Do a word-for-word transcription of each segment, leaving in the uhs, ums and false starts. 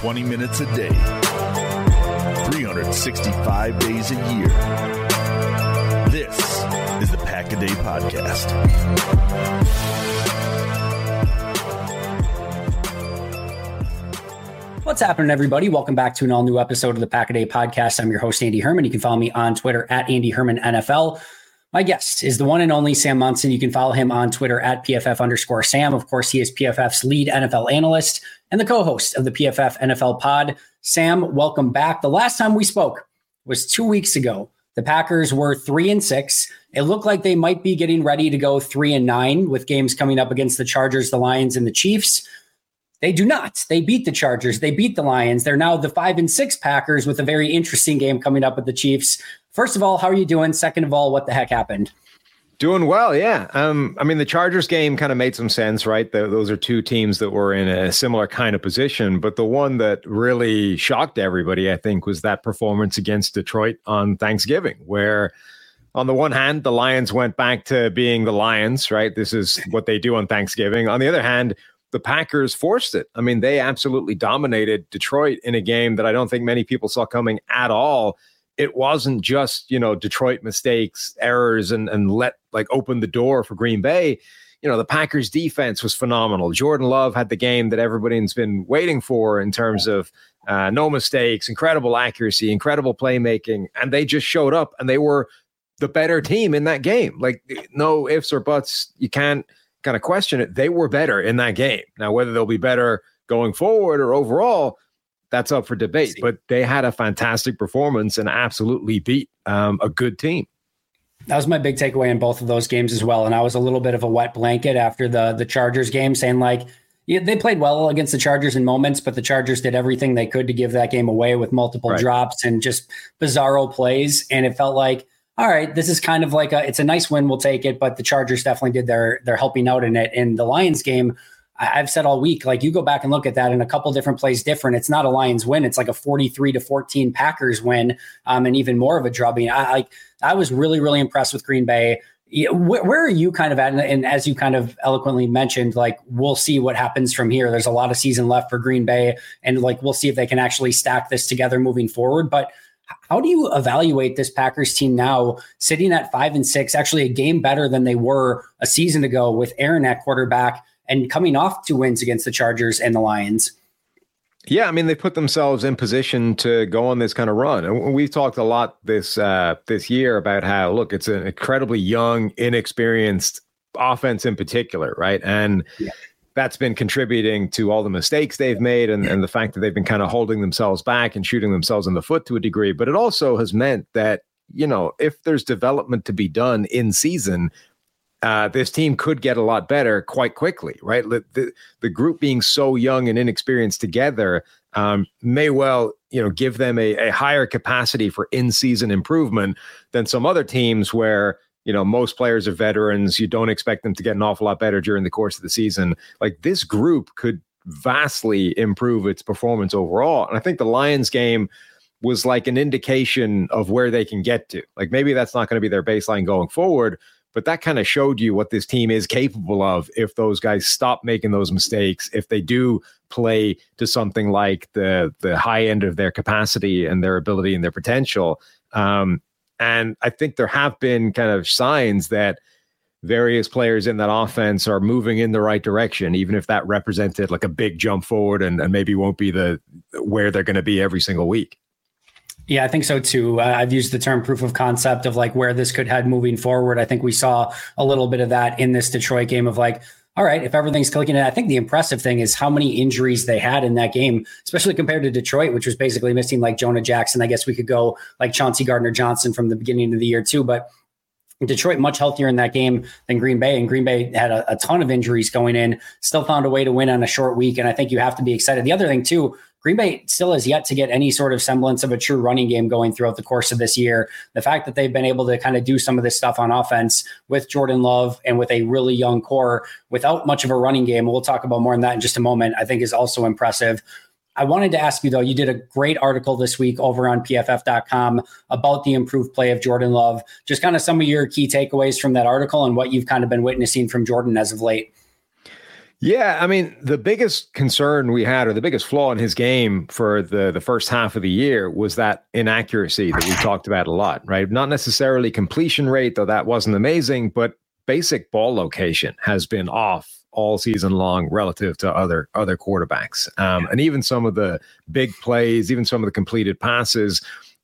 twenty minutes a day, three hundred sixty-five days a year. This is the Pack a Day Podcast. What's happening, everybody? Welcome back to an all new episode of the Pack a Day Podcast. I'm your host, Andy Herman. You can follow me on Twitter at Andy Herman N F L. My guest is the one and only Sam Monson. You can follow him on Twitter at P F F underscore Sam. Of course, he is P F F's lead N F L analyst and the co-host of the P F F N F L pod. Sam, welcome back. The last time we spoke was two weeks ago. The Packers were three and six. It looked like they might be getting ready to go three and nine with games coming up against the Chargers, the Lions, and the Chiefs. They do not. They beat the Chargers. They beat the Lions. They're now the five and six Packers with a very interesting game coming up with the Chiefs. First of all, how are you doing? Second of all, what the heck happened? Doing well, yeah. Um, I mean, the Chargers game kind of made some sense, right? The, those are two teams that were in a similar kind of position. But the one that really shocked everybody, I think, was that performance against Detroit on Thanksgiving, where on the one hand, the Lions went back to being the Lions, right? This is what they do on Thanksgiving. On the other hand, the Packers forced it. I mean, they absolutely dominated Detroit in a game that I don't think many people saw coming at all. It wasn't just, you know, Detroit mistakes, errors, and and let like open the door for Green Bay. You know, the Packers defense was phenomenal. Jordan Love had the game that everybody's been waiting for in terms of uh, no mistakes, incredible accuracy, incredible playmaking. And they just showed up and they were the better team in that game. Like no ifs or buts. You can't kind of question it. They were better in that game. Now, whether they'll be better going forward or overall, that's up for debate, but they had a fantastic performance and absolutely beat um, a good team. That was my big takeaway in both of those games as well. And I was a little bit of a wet blanket after the the Chargers game, saying like, yeah, they played well against the Chargers in moments, but the Chargers did everything they could to give that game away with multiple right. drops and just bizarro plays. And it felt like, all right, this is kind of like a, it's a nice win. We'll take it. But the Chargers definitely did their, their helping out in it. And the Lions game, I've said all week, like you go back and look at that in a couple different plays different. It's not a Lions win. It's like a forty-three to fourteen Packers win, um, and even more of a drubbing. I, I I was really, really impressed with Green Bay. Where, where are you kind of at? And, and as you kind of eloquently mentioned, like we'll see what happens from here. There's a lot of season left for Green Bay, and like we'll see if they can actually stack this together moving forward. But how do you evaluate this Packers team now sitting at five and six, actually a game better than they were a season ago with Aaron at quarterback, and coming off two wins against the Chargers and the Lions? Yeah, I mean, they put themselves in position to go on this kind of run. And we've talked a lot this uh, this year about how, look, it's an incredibly young, inexperienced offense in particular, right? And yeah. that's been contributing to all the mistakes they've made and, and the fact that they've been kind of holding themselves back and shooting themselves in the foot to a degree. But it also has meant that, you know, if there's development to be done in season, uh, this team could get a lot better quite quickly, right? The, the group being so young and inexperienced together um, may well, you know, give them a, a higher capacity for in-season improvement than some other teams where, you know, most players are veterans. You don't expect them to get an awful lot better during the course of the season. Like, this group could vastly improve its performance overall. And I think the Lions game was like an indication of where they can get to. Like, maybe that's not going to be their baseline going forward, but that kind of showed you what this team is capable of if those guys stop making those mistakes, if they do play to something like the the high end of their capacity and their ability and their potential. Um, and I think there have been kind of signs that various players in that offense are moving in the right direction, even if that represented like a big jump forward and, and maybe won't be the where they're going to be every single week. Yeah, I think so too. Uh, I've used the term proof of concept of like where this could head moving forward. I think we saw a little bit of that in this Detroit game of like, all right, if everything's clicking in, I think the impressive thing is how many injuries they had in that game, especially compared to Detroit, which was basically missing like Jonah Jackson. I guess we could go like Chauncey Gardner-Johnson from the beginning of the year too, but Detroit much healthier in that game than Green Bay, and Green Bay had a, a ton of injuries going in, still found a way to win on a short week, and I think you have to be excited. The other thing too, Green Bay still has yet to get any sort of semblance of a true running game going throughout the course of this year. The fact that they've been able to kind of do some of this stuff on offense with Jordan Love and with a really young core without much of a running game, we'll talk about more on that in just a moment, I think is also impressive. I wanted to ask you, though, you did a great article this week over on P F F dot com about the improved play of Jordan Love. Just kind of some of your key takeaways from that article and what you've kind of been witnessing from Jordan as of late. Yeah, I mean, the biggest concern we had, or the biggest flaw in his game for the, the first half of the year, was that inaccuracy that we talked about a lot, right? Not necessarily completion rate, though that wasn't amazing, but basic ball location has been off all season long relative to other other quarterbacks. Um, and even some of the big plays, even some of the completed passes,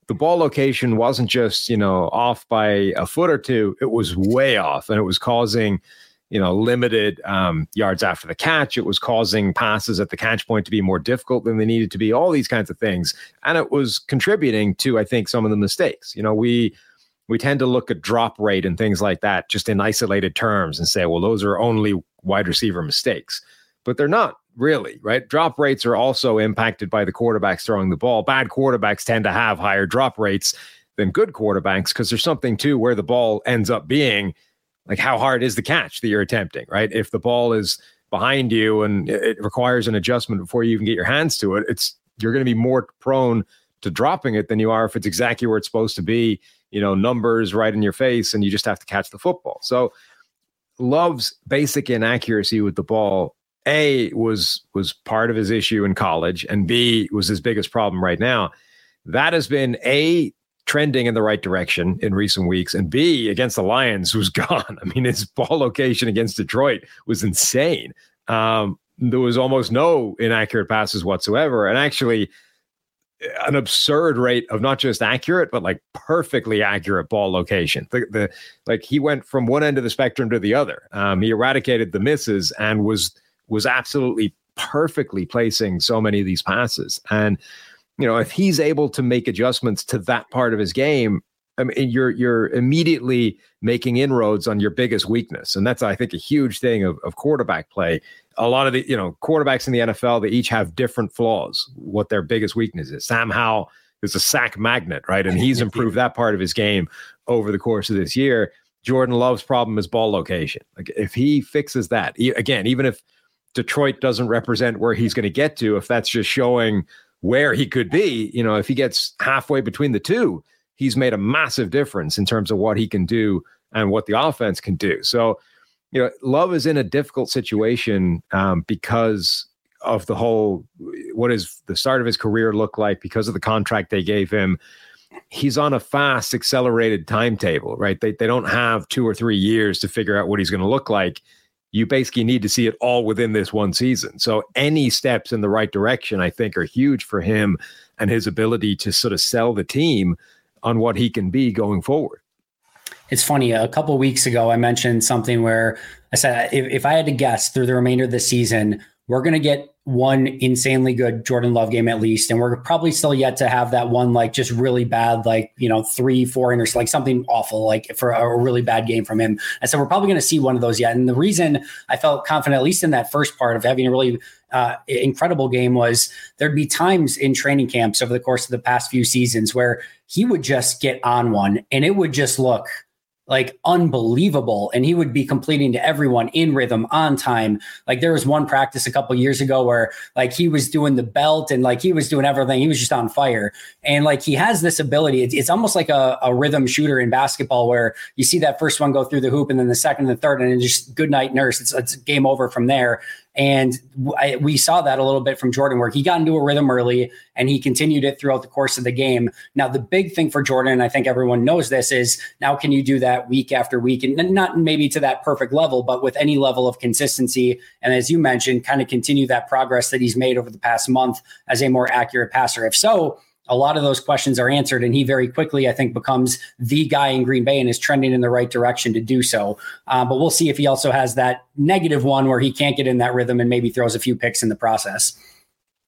the ball location wasn't just, you know, off by a foot or two. It was way off, and it was causing, you know, limited um, yards after the catch. It was causing passes at the catch point to be more difficult than they needed to be, all these kinds of things. And it was contributing to, I think, some of the mistakes. You know, we we tend to look at drop rate and things like that just in isolated terms and say, well, those are only wide receiver mistakes, but they're not really, right? Drop rates are also impacted by the quarterbacks throwing the ball. Bad quarterbacks tend to have higher drop rates than good quarterbacks because there's something to where the ball ends up being. Like, how hard is the catch that you're attempting, right? If the ball is behind you and it requires an adjustment before you even get your hands to it, it's you're going to be more prone to dropping it than you are if it's exactly where it's supposed to be, you know, numbers right in your face, and you just have to catch the football. So Love's basic inaccuracy with the ball, A, was was part of his issue in college, and B, was his biggest problem right now. That has been, A, trending in the right direction in recent weeks, and B, against the Lions was gone. I mean, his ball location against Detroit was insane. Um, there was almost no inaccurate passes whatsoever, and actually an absurd rate of not just accurate, but like perfectly accurate ball location. The, the like he went from one end of the spectrum to the other. Um, he eradicated the misses and was was absolutely perfectly placing so many of these passes. And you know, if he's able to make adjustments to that part of his game, I mean, you're you're immediately making inroads on your biggest weakness. And that's, I think, a huge thing of, of quarterback play. A lot of the, you know, quarterbacks in the N F L, they each have different flaws, what their biggest weakness is. Sam Howell is a sack magnet, right? And he's improved that part of his game over the course of this year. Jordan Love's problem is ball location. Like, if he fixes that, he, again, even if Detroit doesn't represent where he's going to get to, if that's just showing where he could be, you know, if he gets halfway between the two, he's made a massive difference in terms of what he can do and what the offense can do. So, you know, Love is in a difficult situation um, because of the whole, what is the start of his career look like because of the contract they gave him. He's on a fast accelerated timetable, right? They, they don't have two or three years to figure out what he's going to look like. You basically need to see it all within this one season. So any steps in the right direction, I think, are huge for him and his ability to sort of sell the team on what he can be going forward. It's funny. A couple of weeks ago, I mentioned something where I said, if, if I had to guess through the remainder of the season, we're going to get one insanely good Jordan Love game at least. And we're probably still yet to have that one, like just really bad, like, you know, three, four inners, like something awful, like for a really bad game from him. And so we're probably going to see one of those yet. And the reason I felt confident, at least in that first part of having a really uh, incredible game, was there'd be times in training camps over the course of the past few seasons where he would just get on one and it would just look like unbelievable. And he would be completing to everyone in rhythm on time. Like there was one practice a couple of years ago where like he was doing the belt and like he was doing everything. He was just on fire. And like, he has this ability. It's, it's almost like a, a rhythm shooter in basketball where you see that first one go through the hoop and then the second and the third, and then just good night nurse. It's, it's game over from there. And I, we saw that a little bit from Jordan, where he got into a rhythm early and he continued it throughout the course of the game. Now, the big thing for Jordan, and I think everyone knows this, is now can you do that week after week? And not maybe to that perfect level, but with any level of consistency. And as you mentioned, kind of continue that progress that he's made over the past month as a more accurate passer. If so, a lot of those questions are answered, and he very quickly, I think, becomes the guy in Green Bay and is trending in the right direction to do so. Uh, but we'll see if he also has that negative one where he can't get in that rhythm and maybe throws a few picks in the process.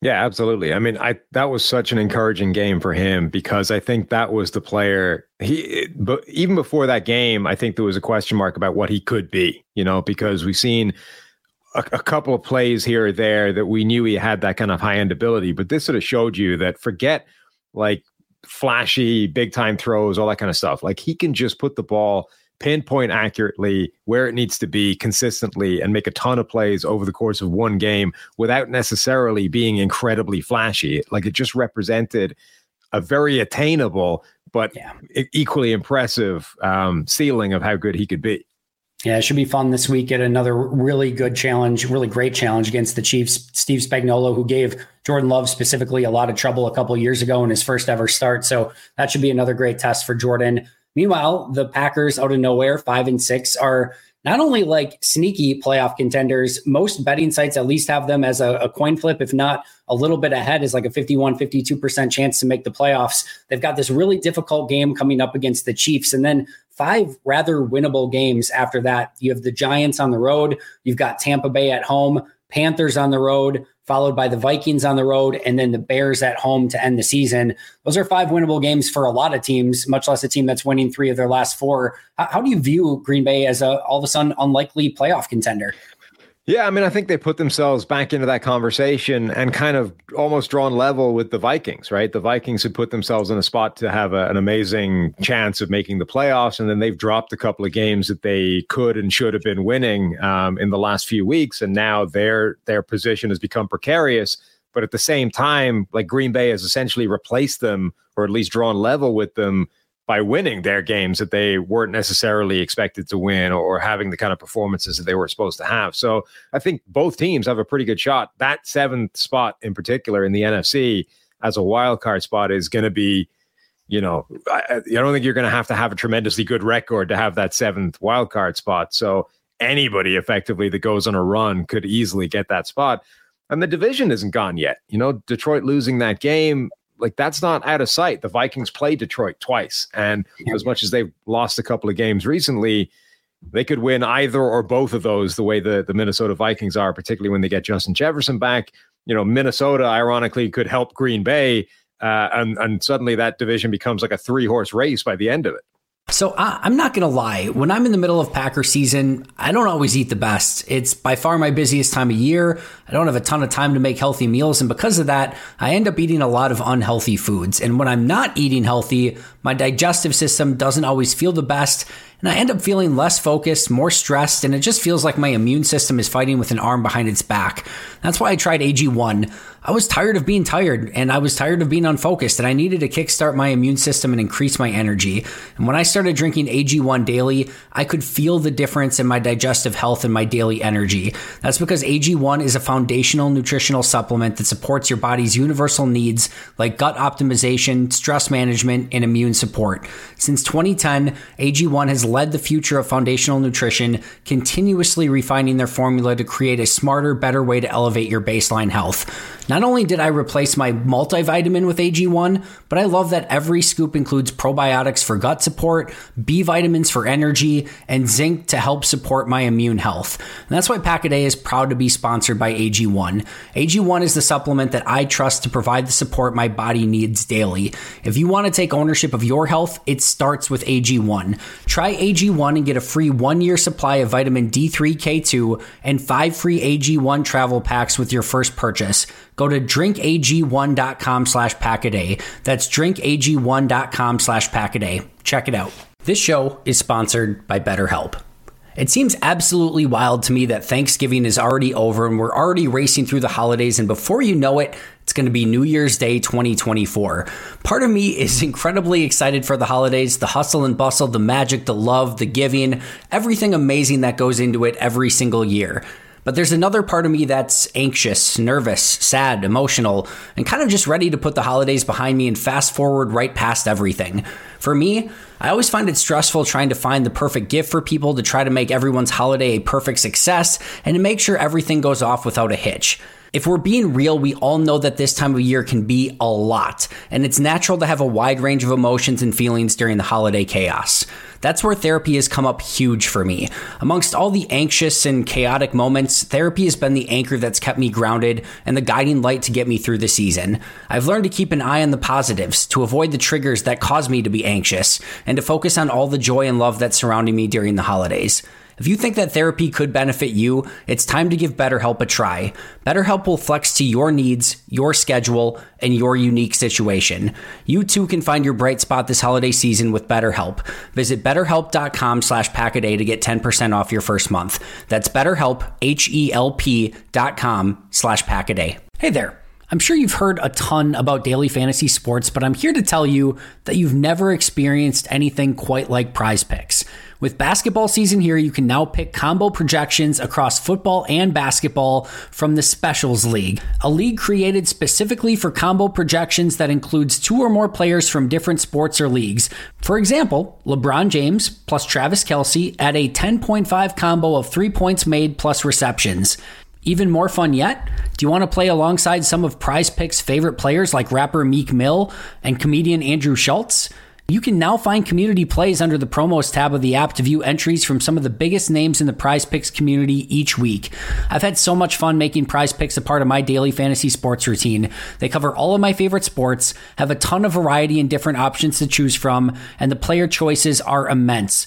Yeah, absolutely. I mean, I that was such an encouraging game for him, because I think that was the player he, but even before that game, I think there was a question mark about what he could be, you know, because we've seen A, a couple of plays here or there that we knew he had that kind of high end ability, but this sort of showed you that forget like flashy big time throws, all that kind of stuff. Like he can just put the ball pinpoint accurately where it needs to be consistently and make a ton of plays over the course of one game without necessarily being incredibly flashy. Like it just represented a very attainable, but yeah, equally impressive um, ceiling of how good he could be. Yeah, it should be fun this week at another really good challenge, really great challenge against the Chiefs. Steve Spagnuolo, who gave Jordan Love specifically a lot of trouble a couple of years ago in his first ever start. So that should be another great test for Jordan. Meanwhile, the Packers, out of nowhere, five and six, are not only like sneaky playoff contenders. Most betting sites at least have them as a, a coin flip, if not a little bit ahead, is like a fifty-one, fifty-two percent chance to make the playoffs. They've got this really difficult game coming up against the Chiefs, and then five rather winnable games after that. You have the Giants on the road. You've got Tampa Bay at home, Panthers on the road, followed by the Vikings on the road, and then the Bears at home to end the season. Those are five winnable games for a lot of teams, much less a team that's winning three of their last four. How, how do you view Green Bay as a all of a sudden unlikely playoff contender? Yeah, I mean, I think they put themselves back into that conversation and kind of almost drawn level with the Vikings, right? The Vikings had put themselves in a spot to have a, an amazing chance of making the playoffs, and then they've dropped a couple of games that they could and should have been winning um, in the last few weeks, and now their their position has become precarious. But at the same time, like Green Bay has essentially replaced them, or at least drawn level with them, by winning their games that they weren't necessarily expected to win, or, or having the kind of performances that they were supposed to have. So I think both teams have a pretty good shot. That seventh spot in particular in the N F C as a wild card spot is going to be, you know, I, I don't think you're going to have to have a tremendously good record to have that seventh wild card spot. So anybody effectively that goes on a run could easily get that spot. And the division isn't gone yet. You know, Detroit losing that game, like that's not out of sight. The Vikings played Detroit twice, and as much as they've lost a couple of games recently, they could win either or both of those the way the, the Minnesota Vikings are, particularly when they get Justin Jefferson back. You know, Minnesota, ironically, could help Green Bay, uh, and, and suddenly that division becomes like a three-horse race by the end of it. So I, I'm not going to lie. When I'm in the middle of Packer season, I don't always eat the best. It's by far my busiest time of year. I don't have a ton of time to make healthy meals. And because of that, I end up eating a lot of unhealthy foods. And when I'm not eating healthy, my digestive system doesn't always feel the best. And I end up feeling less focused, more stressed, and it just feels like my immune system is fighting with an arm behind its back. That's why I tried A G one. I was tired of being tired, and I was tired of being unfocused, and I needed to kickstart my immune system and increase my energy. And when I started drinking A G one daily, I could feel the difference in my digestive health and my daily energy. That's because A G one is a foundational nutritional supplement that supports your body's universal needs like gut optimization, stress management, and immune support. Since twenty ten, A G one has led the future of foundational nutrition, continuously refining their formula to create a smarter, better way to elevate your baseline health. Not only did I replace my multivitamin with A G one, but I love that every scoop includes probiotics for gut support, B vitamins for energy, and zinc to help support my immune health. And that's why Pack-A-Day is proud to be sponsored by A G one. A G one is the supplement that I trust to provide the support my body needs daily. If you want to take ownership of your health, it starts with A G one. Try A G one and get a free one-year supply of vitamin D three K two and five free A G one travel packs with your first purchase. Go to drink A G one dot com slash pack a day. That's drink A G one dot com slash pack a day. Check it out. This show is sponsored by BetterHelp. It seems absolutely wild to me that Thanksgiving is already over and we're already racing through the holidays, and before you know it, it's going to be New Year's Day twenty twenty-four. Part of me is incredibly excited for the holidays, the hustle and bustle, the magic, the love, the giving, everything amazing that goes into it every single year. But there's another part of me that's anxious, nervous, sad, emotional, and kind of just ready to put the holidays behind me and fast forward right past everything. For me, I always find it stressful trying to find the perfect gift for people, to try to make everyone's holiday a perfect success and to make sure everything goes off without a hitch. If we're being real, we all know that this time of year can be a lot, and it's natural to have a wide range of emotions and feelings during the holiday chaos. That's where therapy has come up huge for me. Amongst all the anxious and chaotic moments, therapy has been the anchor that's kept me grounded and the guiding light to get me through the season. I've learned to keep an eye on the positives, to avoid the triggers that cause me to be anxious, and to focus on all the joy and love that's surrounding me during the holidays. If you think that therapy could benefit you, it's time to give BetterHelp a try. BetterHelp will flex to your needs, your schedule, and your unique situation. You too can find your bright spot this holiday season with BetterHelp. Visit BetterHelp dot com slash pack a day to get ten percent off your first month. That's BetterHelp, H E L P dot com slash pack a day. Hey there. I'm sure you've heard a ton about daily fantasy sports, but I'm here to tell you that you've never experienced anything quite like Prize Picks. With basketball season here, you can now pick combo projections across football and basketball from the Specials League, a league created specifically for combo projections that includes two or more players from different sports or leagues. For example, LeBron James plus Travis Kelce at a ten point five combo of three points made plus receptions. Even more fun yet? Do you want to play alongside some of PrizePicks' favorite players like rapper Meek Mill and comedian Andrew Schultz? You can now find community plays under the promos tab of the app to view entries from some of the biggest names in the PrizePicks community each week. I've had so much fun making PrizePicks a part of my daily fantasy sports routine. They cover all of my favorite sports, have a ton of variety and different options to choose from, and the player choices are immense.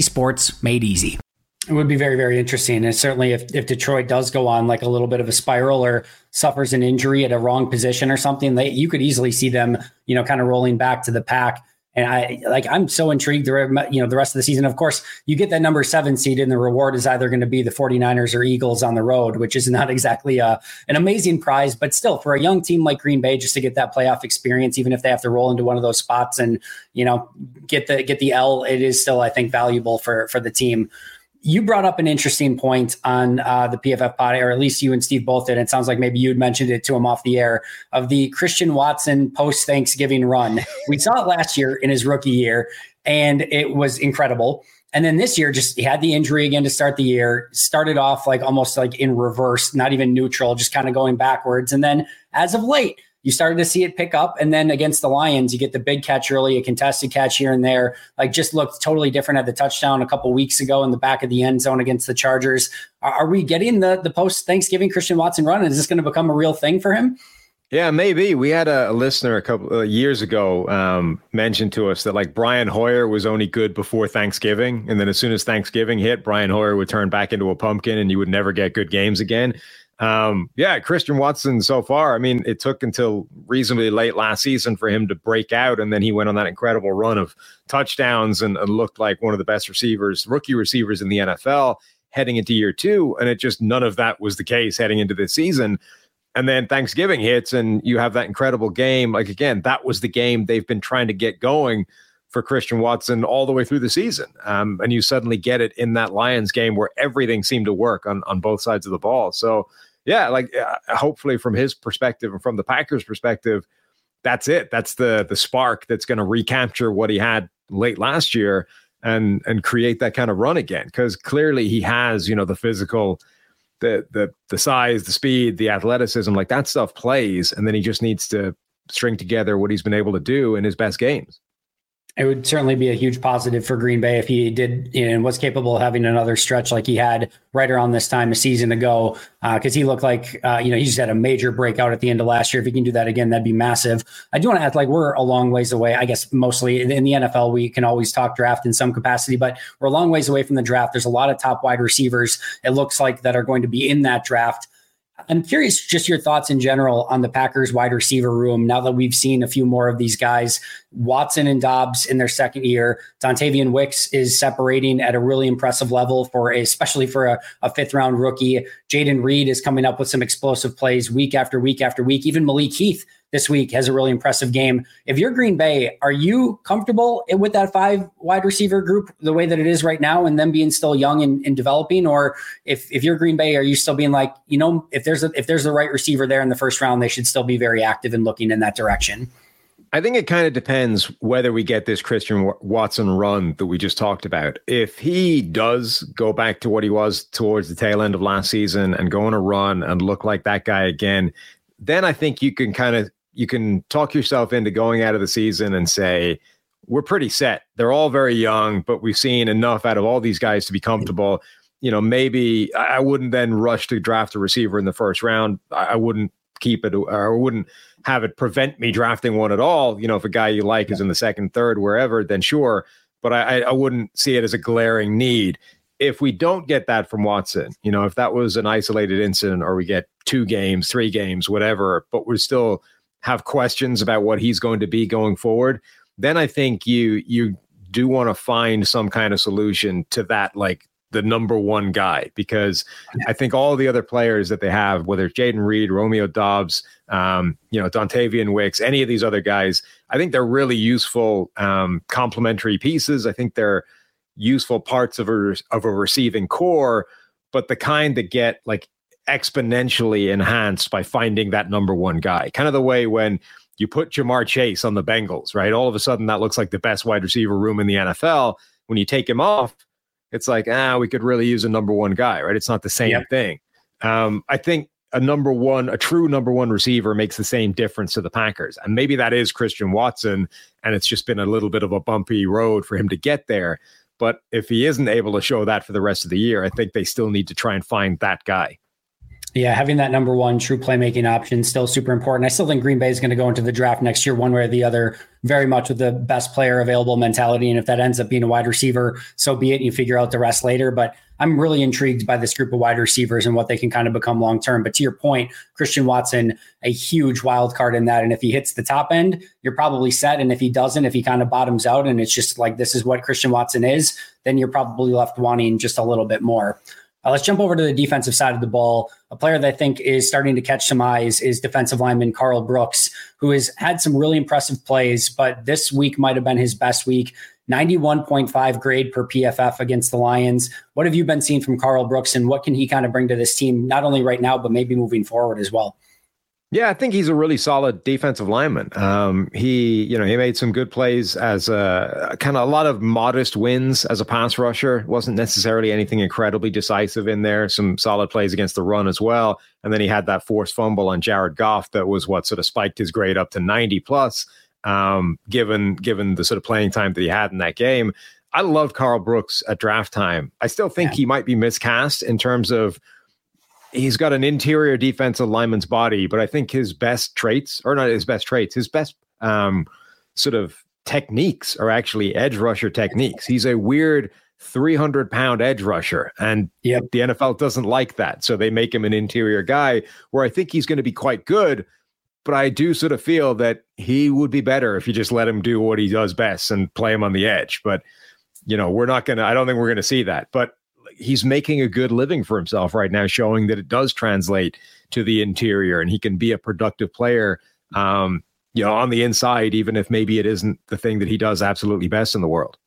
sports made easy. It would be very, very interesting. And certainly if, if Detroit does go on like a little bit of a spiral or suffers an injury at a wrong position or something, they, you could easily see them, you know, kind of rolling back to the pack. And I like I'm so intrigued the you know the rest of the season. Of course, you get that number seven seed and the reward is either going to be the forty-niners or Eagles on the road, which is not exactly a, an amazing prize. But still, for a young team like Green Bay, just to get that playoff experience, even if they have to roll into one of those spots and, you know, get the get the L, it is still, I think, valuable for for the team. You brought up an interesting point on uh, the P F F pod, or at least you and Steve both did. It sounds like maybe you'd mentioned it to him off the air, of the Christian Watson post-Thanksgiving run. We saw it last year in his rookie year, and it was incredible. And then this year, just he had the injury again to start the year, started off like almost like in reverse, not even neutral, just kind of going backwards. And then as of late, you started to see it pick up, and then against the Lions, you get the big catch early, a contested catch here and there, like just looked totally different at the touchdown a couple weeks ago in the back of the end zone against the Chargers. Are, are we getting the, the post-Thanksgiving Christian Watson run? Is this going to become a real thing for him? Yeah, maybe. We had a listener a couple uh, years ago um, mention to us that like Brian Hoyer was only good before Thanksgiving, and then as soon as Thanksgiving hit, Brian Hoyer would turn back into a pumpkin and you would never get good games again. um, yeah, Christian Watson so far, I mean, it took until reasonably late last season for him to break out. And then he went on that incredible run of touchdowns and, and looked like one of the best receivers, rookie receivers in the N F L heading into year two. And it just, none of that was the case heading into this season. And then Thanksgiving hits and you have that incredible game. Like, again, that was the game they've been trying to get going for Christian Watson all the way through the season. Um, and you suddenly get it in that Lions game where everything seemed to work on, on both sides of the ball. So, yeah, like uh, hopefully from his perspective and from the Packers' perspective, that's it. That's the the spark that's going to recapture what he had late last year and and create that kind of run again. Because clearly he has, you know, the physical, the the the size, the speed, the athleticism, like that stuff plays. And then he just needs to string together what he's been able to do in his best games. It would certainly be a huge positive for Green Bay if he did, you know, and was capable of having another stretch like he had right around this time a season ago, because uh, he looked like, uh, you know, he just had a major breakout at the end of last year. If he can do that again, that'd be massive. I do want to act like we're a long ways away, I guess, mostly in the N F L. We can always talk draft in some capacity, but we're a long ways away from the draft. There's a lot of top wide receivers, it looks like, that are going to be in that draft. I'm curious just your thoughts in general on the Packers wide receiver room now that we've seen a few more of these guys. Watson and Dobbs in their second year. Dontavian Wicks is separating at a really impressive level, for a, especially for a, a fifth round rookie. Jaden Reed is coming up with some explosive plays week after week after week. Even Malik Heath this week has a really impressive game. If you're Green Bay, are you comfortable with that five wide receiver group the way that it is right now and them being still young and, and developing? Or if, if you're Green Bay, are you still being like, you know, if there's a, if there's the right receiver there in the first round, they should still be very active and looking in that direction? I think it kind of depends whether we get this Christian Watson run that we just talked about. If he does go back to what he was towards the tail end of last season and go on a run and look like that guy again, then I think you can kind of, you can talk yourself into going out of the season and say, we're pretty set. They're all very young, but we've seen enough out of all these guys to be comfortable. You know, maybe I wouldn't then rush to draft a receiver in the first round. I wouldn't keep it, or I wouldn't have it prevent me drafting one at all. You know, if a guy you like yeah. is in the second, third, wherever, then sure. But I, I wouldn't see it as a glaring need. If we don't get that from Watson, you know, if that was an isolated incident, or we get two games, three games, whatever, but we're still have questions about what he's going to be going forward, then I think you you do want to find some kind of solution to that, like the number one guy, because I think all the other players that they have, whether it's Jaden Reed, Romeo Dobbs, um, you know, Dontavian Wicks, any of these other guys, I think they're really useful um, complementary pieces. I think they're useful parts of a, of a receiving core, but the kind that get like exponentially enhanced by finding that number one guy. Kind of the way when you put Jamar Chase on the Bengals, right? All of a sudden that looks like the best wide receiver room in the N F L. When you take him off, it's like, ah, we could really use a number one guy, right? It's not the same yep. thing. Um, I think a number one, a true number one receiver makes the same difference to the Packers. And maybe that is Christian Watson, and it's just been a little bit of a bumpy road for him to get there. But if he isn't able to show that for the rest of the year, I think they still need to try and find that guy. Yeah, having that number one true playmaking option is still super important. I still think Green Bay is going to go into the draft next year one way or the other, very much with the best player available mentality. And if that ends up being a wide receiver, so be it. You figure out the rest later. But I'm really intrigued by this group of wide receivers and what they can kind of become long term. But to your point, Christian Watson, a huge wild card in that. And if he hits the top end, you're probably set. And if he doesn't, if he kind of bottoms out and it's just like this is what Christian Watson is, then you're probably left wanting just a little bit more. Uh, let's jump over to the defensive side of the ball. A player that I think is starting to catch some eyes is defensive lineman Karl Brooks, who has had some really impressive plays, but this week might have been his best week. ninety-one point five grade per P F F against the Lions. What have you been seeing from Karl Brooks, and what can he kind of bring to this team, not only right now, but maybe moving forward as well? Yeah, I think he's a really solid defensive lineman. Um, he, you know, he made some good plays as a kind of a lot of modest wins as a pass rusher. Wasn't necessarily anything incredibly decisive in there. Some solid plays against the run as well. And then he had that forced fumble on Jared Goff. That was what sort of spiked his grade up to ninety plus, um, given, given the sort of playing time that he had in that game. I love Karl Brooks at draft time. I still think yeah. he might be miscast in terms of, he's got an interior defensive lineman's body, but I think his best traits, or not his best traits, his best um, sort of techniques are actually edge rusher techniques. He's a weird three hundred pound edge rusher. And yep. the N F L doesn't like that. So they make him an interior guy where I think he's going to be quite good. But I do sort of feel that he would be better if you just let him do what he does best and play him on the edge. But, you know, we're not going to, I don't think we're going to see that. But he's making a good living for himself right now, showing that it does translate to the interior and he can be a productive player, um, you know, on the inside, even if maybe it isn't the thing that he does absolutely best in the world.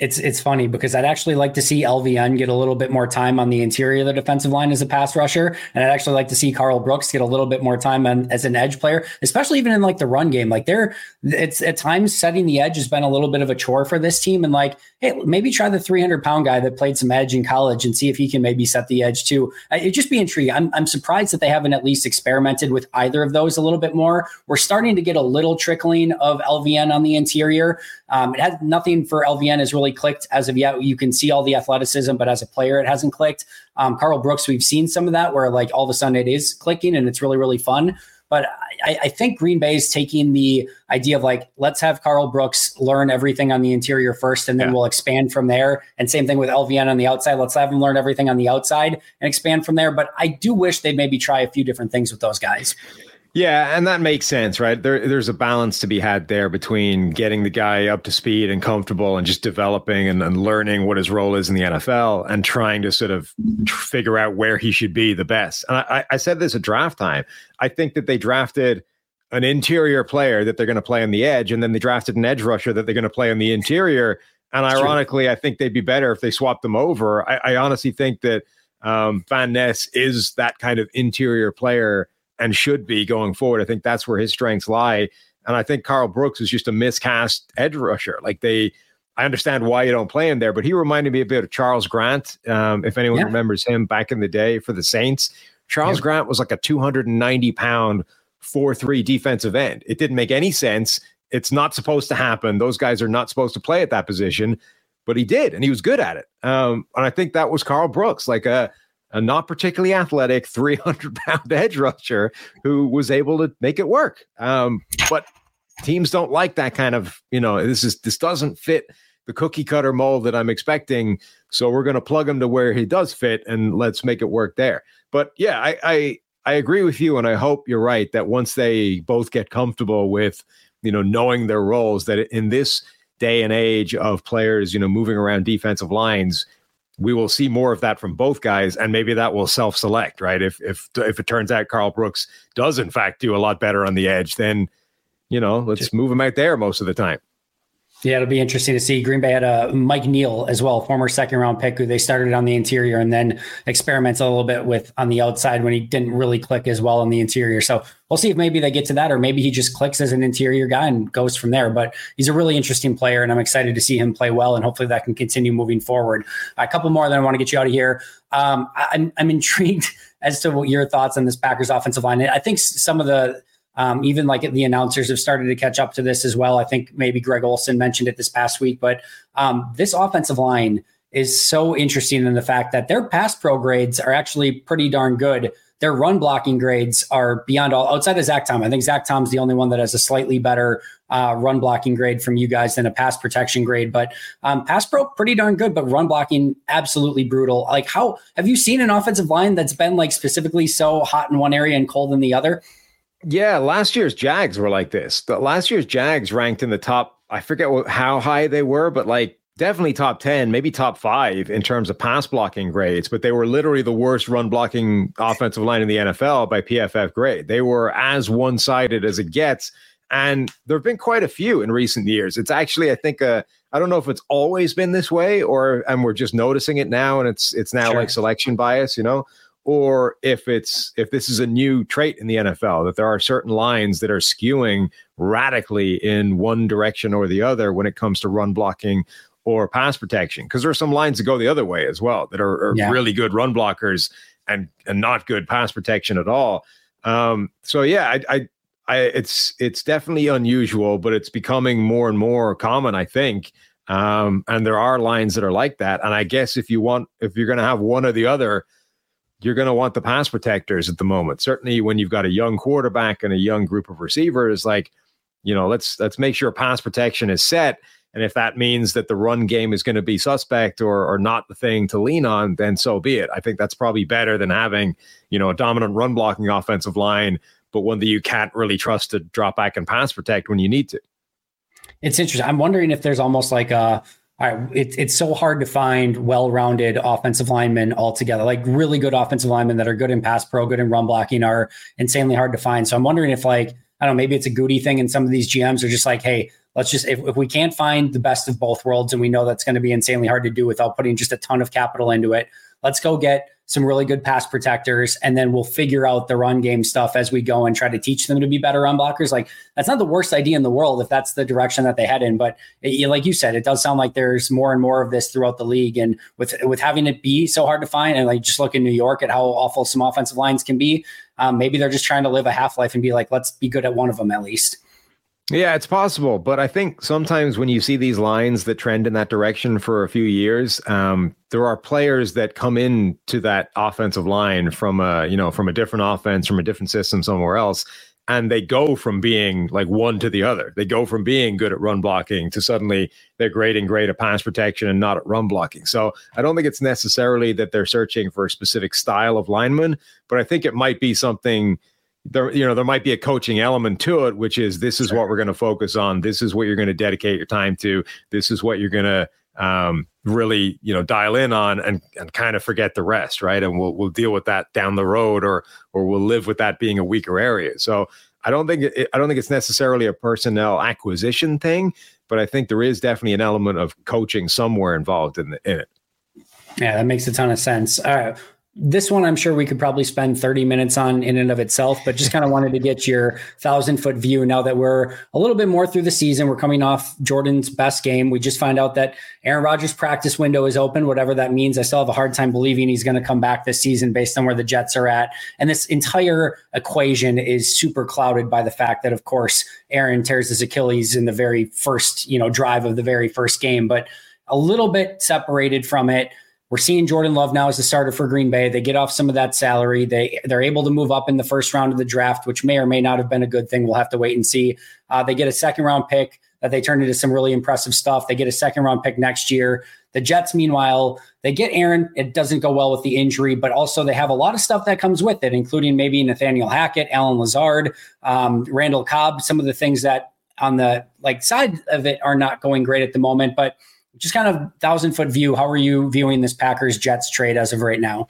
It's it's funny because I'd actually like to see L V N get a little bit more time on the interior of the defensive line as a pass rusher. And I'd actually like to see Carl Brooks get a little bit more time on, as an edge player, especially even in like the run game. Like there, it's at times setting the edge has been a little bit of a chore for this team. And like, hey, maybe try the three hundred pound guy that played some edge in college and see if he can maybe set the edge too. It'd just be intriguing. I'm, I'm surprised that they haven't at least experimented with either of those a little bit more. We're starting to get a little trickling of L V N on the interior. Um, it had nothing for L V N has really clicked as of yet. You can see all the athleticism, but as a player, it hasn't clicked. Um, Carl Brooks, we've seen some of that where like all of a sudden it is clicking and it's really, really fun. But I, I think Green Bay is taking the idea of like, let's have Carl Brooks learn everything on the interior first, and then yeah. we'll expand from there. And same thing with L V N on the outside. Let's have him learn everything on the outside and expand from there. But I do wish they'd maybe try a few different things with those guys. Yeah, and that makes sense, right? There, there's a balance to be had there between getting the guy up to speed and comfortable and just developing and, and learning what his role is in the N F L and trying to sort of figure out where he should be the best. And I, I said this at draft time. I think that they drafted an interior player that they're going to play on the edge, and then they drafted an edge rusher that they're going to play on the interior. And ironically, true. I think they'd be better if they swapped them over. I, I honestly think that um, Van Ness is that kind of interior player and should be going forward. I think that's where his strengths lie. And I think Carl Brooks is just a miscast edge rusher. Like they, I understand why you don't play him there, but he reminded me a bit of Charles Grant. Um, if anyone yeah. remembers him back in the day for the Saints, Charles yeah. Grant was like a two hundred ninety pound four three defensive end. It didn't make any sense. It's not supposed to happen. Those guys are not supposed to play at that position, but he did. And he was good at it. Um, and I think that was Carl Brooks, like a, a not particularly athletic three hundred pound edge rusher who was able to make it work. Um, but teams don't like that kind of, you know, this is, this doesn't fit the cookie cutter mold that I'm expecting. So we're going to plug him to where he does fit and let's make it work there. But yeah, I, I, I agree with you. And I hope you're right that once they both get comfortable with, you know, knowing their roles, that in this day and age of players, you know, moving around defensive lines, we will see more of that from both guys, and maybe that will self-select, right? If if if it turns out Carl Brooks does, in fact, do a lot better on the edge, then, you know, let's move him out there most of the time. Yeah, it'll be interesting to see. Green Bay had a uh, Mike Neal as well, former second-round pick, who they started on the interior and then experimented a little bit with on the outside when he didn't really click as well on the interior. So we'll see if maybe they get to that, or maybe he just clicks as an interior guy and goes from there. But he's a really interesting player, and I'm excited to see him play well, and hopefully that can continue moving forward. A couple more, then I want to get you out of here. Um, I'm, I'm intrigued as to what your thoughts on this Packers offensive line. I think some of the – Um, even like the announcers have started to catch up to this as well. I think maybe Greg Olson mentioned it this past week, but um, this offensive line is so interesting in the fact that their pass pro grades are actually pretty darn good. Their run blocking grades are beyond all, outside of Zach Tom. I think Zach Tom's the only one that has a slightly better uh, run blocking grade from you guys than a pass protection grade. But um, pass pro, pretty darn good, but run blocking, absolutely brutal. Like, how have you seen an offensive line that's been like specifically so hot in one area and cold in the other? Yeah, last year's Jags were like this. The last year's Jags ranked in the top, I forget what, how high they were, but like definitely top ten, maybe top five in terms of pass blocking grades. But they were literally the worst run blocking offensive line in the N F L by P F F grade. They were as one-sided as it gets. And there have been quite a few in recent years. It's actually, I think, uh, I don't know if it's always been this way or and we're just noticing it now and it's it's now sure. like selection bias, you know? Or if it's if this is a new trait in the N F L, that there are certain lines that are skewing radically in one direction or the other when it comes to run blocking or pass protection, because there are some lines that go the other way as well that are, are yeah. really good run blockers and, and not good pass protection at all. Um, so, yeah, I, I, I, it's it's definitely unusual, but it's becoming more and more common, I think. Um, and there are lines that are like that. And I guess if you want if you're going to have one or the other, you're going to want the pass protectors at the moment. Certainly when you've got a young quarterback and a young group of receivers, like, you know, let's, let's make sure pass protection is set. And if that means that the run game is going to be suspect or, or not the thing to lean on, then so be it. I think that's probably better than having, you know, a dominant run blocking offensive line, but one that you can't really trust to drop back and pass protect when you need to. It's interesting. I'm wondering if there's almost like a, all right, it, it's so hard to find well-rounded offensive linemen altogether, like really good offensive linemen that are good in pass pro, good in run blocking are insanely hard to find. So I'm wondering if, like, I don't know, maybe it's a Goody thing and some of these G Ms are just like, hey, let's just, if, if we can't find the best of both worlds, and we know that's going to be insanely hard to do without putting just a ton of capital into it, let's go get some really good pass protectors, and then we'll figure out the run game stuff as we go and try to teach them to be better run blockers. Like, that's not the worst idea in the world if that's the direction that they head in. But it, like you said, it does sound like there's more and more of this throughout the league. And with with having it be so hard to find, and like just look in New York at how awful some offensive lines can be, um, maybe they're just trying to live a half life and be like, let's be good at one of them at least. Yeah, it's possible. But I think sometimes when you see these lines that trend in that direction for a few years, um, there are players that come in to that offensive line from a, you know, from a different offense, from a different system somewhere else. And they go from being like one to the other. They go from being good at run blocking to suddenly they're great and great at pass protection and not at run blocking. So I don't think it's necessarily that they're searching for a specific style of lineman, but I think it might be something. There, you know, there might be a coaching element to it, which is this is what we're going to focus on. This is what you're going to dedicate your time to. This is what you're going to um, really, you know, dial in on and, and kind of forget the rest. Right. And we'll we'll deal with that down the road, or or we'll live with that being a weaker area. So I don't think it, I don't think it's necessarily a personnel acquisition thing, but I think there is definitely an element of coaching somewhere involved in, the, in it. Yeah, that makes a ton of sense. All right. This one, I'm sure we could probably spend thirty minutes on in and of itself, but just kind of wanted to get your thousand foot view now that we're a little bit more through the season. We're coming off Jordan's best game. We just find out that Aaron Rodgers' practice window is open, whatever that means. I still have a hard time believing he's going to come back this season based on where the Jets are at. And this entire equation is super clouded by the fact that, of course, Aaron tears his Achilles in the very first, you know, drive of the very first game, but a little bit separated from it. We're seeing Jordan Love now as the starter for Green Bay. They get off some of that salary. They, they're able to move up in the first round of the draft, which may or may not have been a good thing. We'll have to wait and see. Uh, they get a second round pick that they turned into some really impressive stuff. They get a second round pick next year. The Jets, meanwhile, they get Aaron. It doesn't go well with the injury, but also they have a lot of stuff that comes with it, including maybe Nathaniel Hackett, Allen Lazard, um, Randall Cobb, some of the things that on the like side of it are not going great at the moment, but just kind of thousand foot view. How are you viewing this Packers Jets trade as of right now?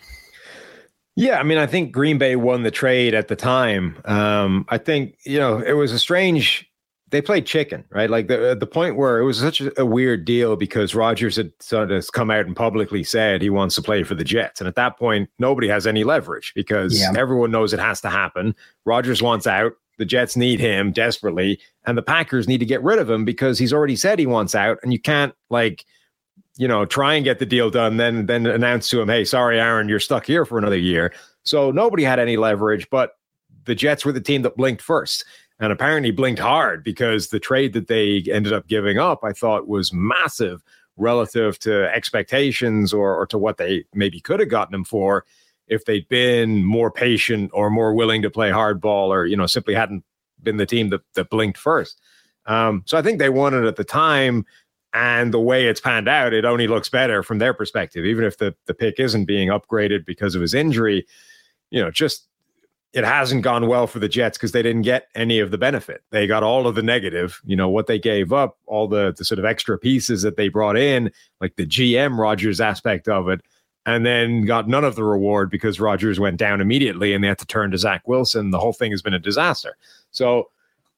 Yeah, I mean, I think Green Bay won the trade at the time. Um, I think, you know, it was a strange, they played chicken, right? Like the the point where it was such a weird deal because Rodgers had sort of come out and publicly said he wants to play for the Jets. And at that point, nobody has any leverage because yeah. everyone knows it has to happen. Rodgers wants out. The Jets need him desperately, and the Packers need to get rid of him because he's already said he wants out, and you can't, like, you know, try and get the deal done, then then announce to him, hey, sorry, Aaron, you're stuck here for another year. So nobody had any leverage, but the Jets were the team that blinked first, and apparently blinked hard because the trade that they ended up giving up, I thought, was massive relative to expectations or, or to what they maybe could have gotten him for if they'd been more patient or more willing to play hardball, or, you know, simply hadn't been the team that, that blinked first. Um, so I think they won it at the time, and the way it's panned out, it only looks better from their perspective, even if the, the pick isn't being upgraded because of his injury. You know, just it hasn't gone well for the Jets because they didn't get any of the benefit. They got all of the negative, you know, what they gave up, all the, the sort of extra pieces that they brought in, like the G M Rodgers aspect of it, and then got none of the reward because Rodgers went down immediately and they had to turn to Zach Wilson. The whole thing has been a disaster. So,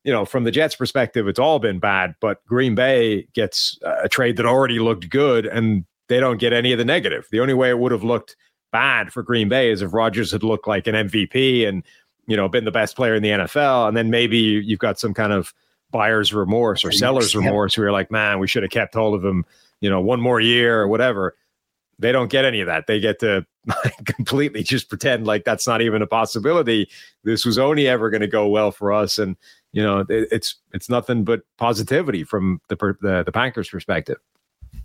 you know, from the Jets' perspective, it's all been bad, but Green Bay gets a trade that already looked good and they don't get any of the negative. The only way it would have looked bad for Green Bay is if Rodgers had looked like an M V P and, you know, been the best player in the N F L. And then maybe you've got some kind of buyer's remorse or seller's remorse where you're like, man, we should have kept hold of him, you know, one more year or whatever. They don't get any of that. They get to completely just pretend like that's not even a possibility. This was only ever going to go well for us. And, you know, it, it's it's nothing but positivity from the, the the Packers' perspective.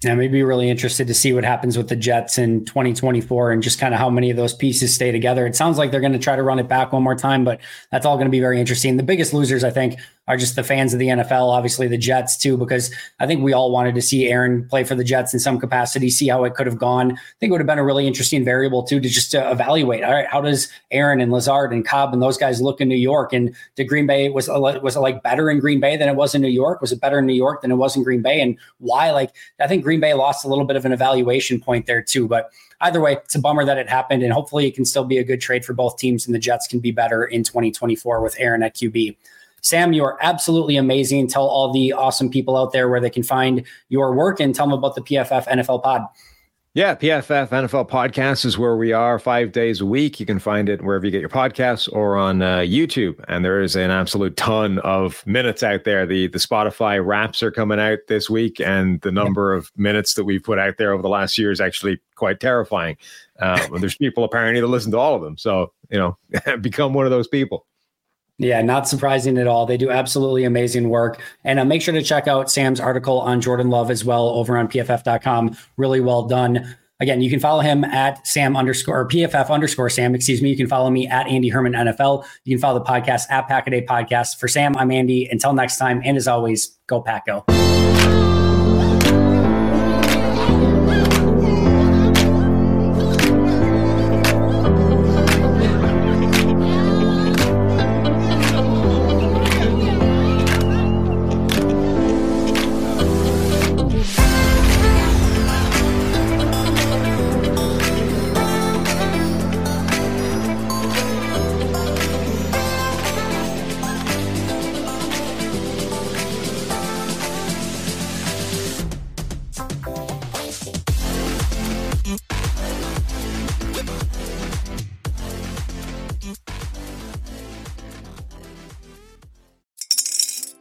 I'm going to be really interested to see what happens with the Jets in twenty twenty-four and just kind of how many of those pieces stay together. It sounds like they're going to try to run it back one more time, but that's all going to be very interesting. The biggest losers, I think, are just the fans of the N F L, obviously the Jets too, because I think we all wanted to see Aaron play for the Jets in some capacity, see how it could have gone. I think it would have been a really interesting variable too, to just to evaluate, all right, how does Aaron and Lazard and Cobb and those guys look in New York? And did Green Bay, was, was it like better in Green Bay than it was in New York? Was it better in New York than it was in Green Bay? And why? Like, I think Green Bay lost a little bit of an evaluation point there too, but either way, it's a bummer that it happened, and hopefully it can still be a good trade for both teams, and the Jets can be better in twenty twenty-four with Aaron at Q B. Sam, you are absolutely amazing. Tell all the awesome people out there where they can find your work, and tell them about the P F F N F L pod. Yeah, P F F N F L podcast is where we are five days a week. You can find it wherever you get your podcasts or on uh, YouTube. And there is an absolute ton of minutes out there. The the Spotify wraps are coming out this week, and the number of minutes that we've put out there over the last year is actually quite terrifying. Um, there's people apparently that listen to all of them. So, you know, become one of those people. Yeah, not surprising at all. They do absolutely amazing work. And uh, make sure to check out Sam's article on Jordan Love as well over on P F F dot com. Really well done. Again, you can follow him at Sam underscore or P F F underscore Sam, excuse me. You can follow me at Andy Herman N F L. You can follow the podcast at Packaday Podcast. For Sam, I'm Andy. Until next time. And as always, go Pack Go.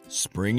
Spring